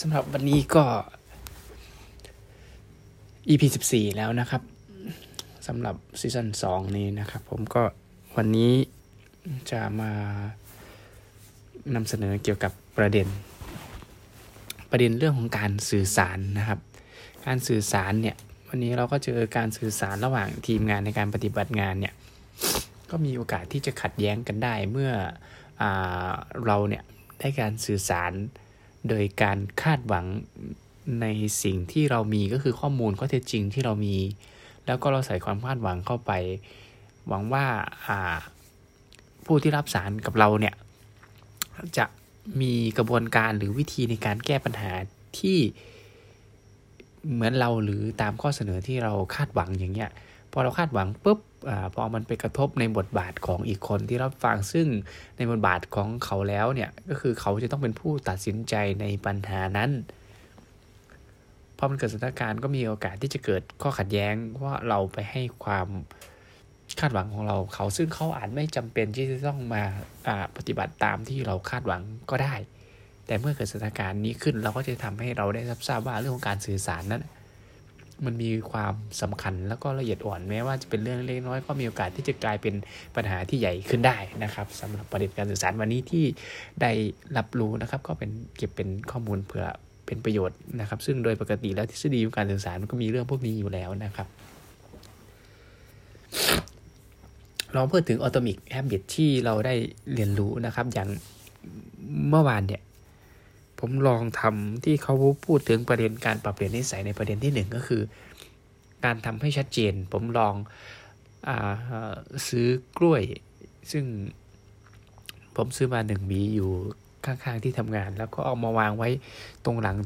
สำหรับวันนี้ก็ EP 14แล้วนะครับสำหรับซีซั่น2นี้นะครับผมก็วันนี้จะมานำเสนอเกี่ยวกับประเด็นเรื่องของการสื่อสารนะครับการสื่อสารเนี่ยวันนี้เราก็เจอการสื่อสารระหว่างทีมงานในการปฏิบัติงานเนี่ยก็มีโอกาสที่จะขัดแย้งกันได้เมื่อเราเนี่ยได้การสื่อสารโดยการคาดหวังในสิ่งที่เรามีก็คือข้อมูลข้อเท็จจริงที่เรามีแล้วก็เราใส่ความคาดหวังเข้าไปหวังว่าผู้ที่รับสารกับเราเนี่ยจะมีกระบวนการหรือวิธีในการแก้ปัญหาที่เหมือนเราหรือตามข้อเสนอที่เราคาดหวังอย่างเงี้ยพอเราคาดหวังปุ๊บพอมันไปกระทบในบทบาทของอีกคนที่รับฟังซึ่งในบทบาทของเขาแล้วเนี่ยก็คือเขาจะต้องเป็นผู้ตัดสินใจในปัญหานั้นพอมันเกิดสถานการณ์ก็มีโอกาสที่จะเกิดข้อขัดแย้งว่าเราไปให้ความคาดหวังของเราเขาซึ่งเขาอาจไม่จำเป็นที่จะต้องมาปฏิบัติตามที่เราคาดหวังก็ได้แต่เมื่อเกิดสถานการณ์นี้ขึ้นเราก็จะทำให้เราได้รับทราบว่าเรื่องของการสื่อสารนั้นมันมีความสำคัญแล้วก็ละเอียดอ่อนแม้ว่าจะเป็นเรื่องเล็กน้อยก็มีโอกาสที่จะกลายเป็นปัญหาที่ใหญ่ขึ้นได้นะครับสำหรับประเด็นการสื่อสารวันนี้ที่ได้รับรู้นะครับก็เป็นเก็บเป็นข้อมูลเพื่อเป็นประโยชน์นะครับซึ่งโดยปกติแล้วทฤษฎีการสื่อสารมันก็มีเรื่องพวกนี้อยู่แล้วนะครับเราพูดถึง Atomic Habit ที่เราได้เรียนรู้นะครับอย่างเมื่อวานเนี่ยผมลองทำที่เขาพูดถึงประเด็นการปรับเปลี่ยนนิสัยในประเด็นที่1ก็คือการทำให้ชัดเจนผมลองซื้อกล้วยซึ่งผมซื้อมา1หวีอยู่ข้างๆที่ทำงานแล้วก็เอามาวางไว้ตรงหลัง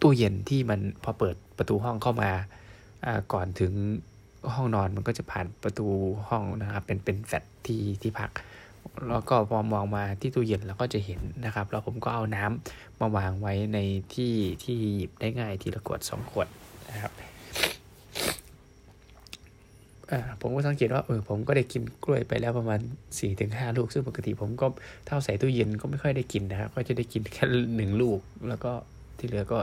ตู้เย็นที่มันพอเปิดประตูห้องเข้ามาก่อนถึงห้องนอนมันก็จะผ่านประตูห้องนะครับเป็นแฟลตที่พักแล้วก็พอมองมาที่ตู้เย็นเราก็จะเห็นนะครับแล้วผมก็เอาน้ำมาวางไว้ในที่หยิบได้ง่ายทีละขวด2ขวดนะครับผมก็สังเกตว่าผมก็ได้กินกล้วยไปแล้วประมาณ 4-5 ลูกซึ่งปกติผมก็เท่าใส่ตู้เย็นก็ไม่ค่อยได้กินนะครับก็จะได้กินแค่1ลูกแล้วก็ที่เหลือก็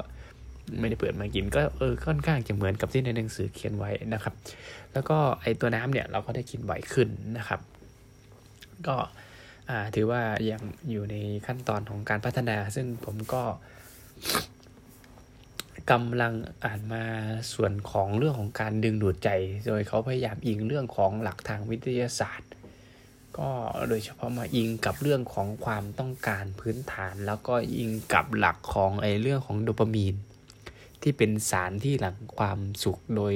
ไม่ได้เปิดมากินก็ค่อนข้างจะเหมือนกับที่ในหนังสือเขียนไว้นะครับแล้วก็ไอตัวน้ำเนี่ยเราก็ได้กินบ่อยขึ้นนะครับก็ถือว่ายังอยู่ในขั้นตอนของการพัฒนาซึ่งผมก็กำลังอ่านมาส่วนของเรื่องของการดึงดูดใจโดยเขาพยายามอิงเรื่องของหลักทางวิทยาศาสตร์ก็โดยเฉพาะมาอิงกับเรื่องของความต้องการพื้นฐานแล้วก็อิงกับหลักของไอเรื่องของโดปามีนที่เป็นสารที่หลั่งความสุขโดย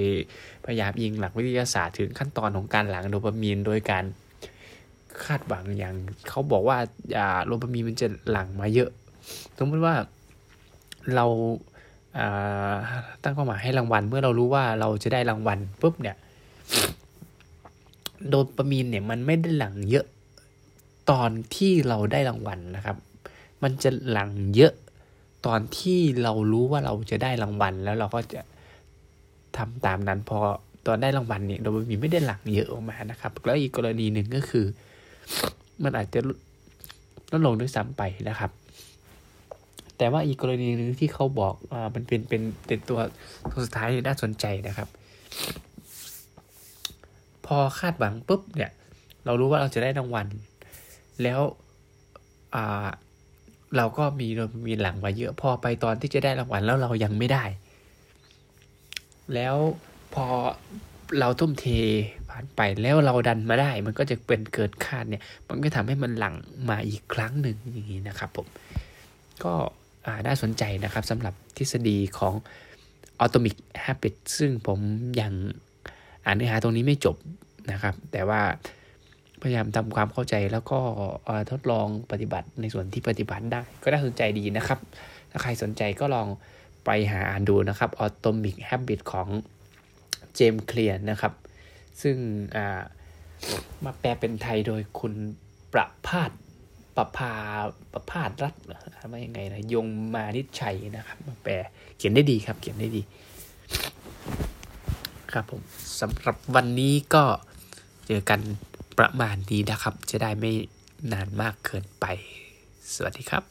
พยายามอิงหลักวิทยาศาสตร์ถึงขั้นตอนของการหลั่งโดปามีนโดยการคาดหวังอย่างเขาบอกว่าโดปามีนมันจะหลั่งมาเยอะสมมติว่าเราตั้งเป้าหมายให้รางวัลเมื่อเรารู้ว่าเราจะได้รางวัลปุ๊บเนี่ยโดปามีนเนี่ยมันไม่ได้หลั่งเยอะตอนที่เราได้รางวัลนะครับมันจะหลั่งเยอะตอนที่เรารู้ว่าเราจะได้รางวัลแล้วเราก็จะทำตามนั้นพอตอนได้รางวัลเนี่ยโดปามีนไม่ได้หลั่งเยอะออกมานะครับแล้วอีกกรณีหนึ่งก็คือมันอาจจะลดลงด้วยซ้ำไปนะครับแต่ว่าอีกกรณีหนึ่งที่เขาบอกมันเป็นตัวสุดท้ายน่าสนใจนะครับพอคาดหวังปุ๊บเนี่ยเรารู้ว่าเราจะได้รางวัลแล้วเราก็มีโดปามีนหลั่งมาเยอะพอไปตอนที่จะได้รางวัลแล้วเรายังไม่ได้แล้วพอเราทุ่มเทผ่านไปแล้วเราดันมาได้มันก็จะเป็นเกิดคาดเนี่ยมันก็ทำให้มันหลั่งมาอีกครั้งหนึ่งอย่างนี้นะครับผมก็น่าสนใจนะครับสำหรับทฤษฎีของ Atomic Habit ซึ่งผมยังอ่านเนื้อหาตรงนี้ไม่จบนะครับแต่ว่าพยายามทำความเข้าใจแล้วก็ทดลองปฏิบัติในส่วนที่ปฏิบัติได้ก็น่าสนใจดีนะครับถ้าใครสนใจก็ลองไปหาอ่านดูนะครับ Atomic Habit ของเจมส์เคลียร์นะครับซึ่งมาแปลเป็นไทยโดยคุณประภาสรัตน์ว่ายังไงนะยงมานิชชัยนะครับมาแปลเขียนได้ดีครับเขียนได้ดีครับผมสำหรับวันนี้ก็เจอกันประมาณนี้นะครับจะได้ไม่นานมากเกินไปสวัสดีครับ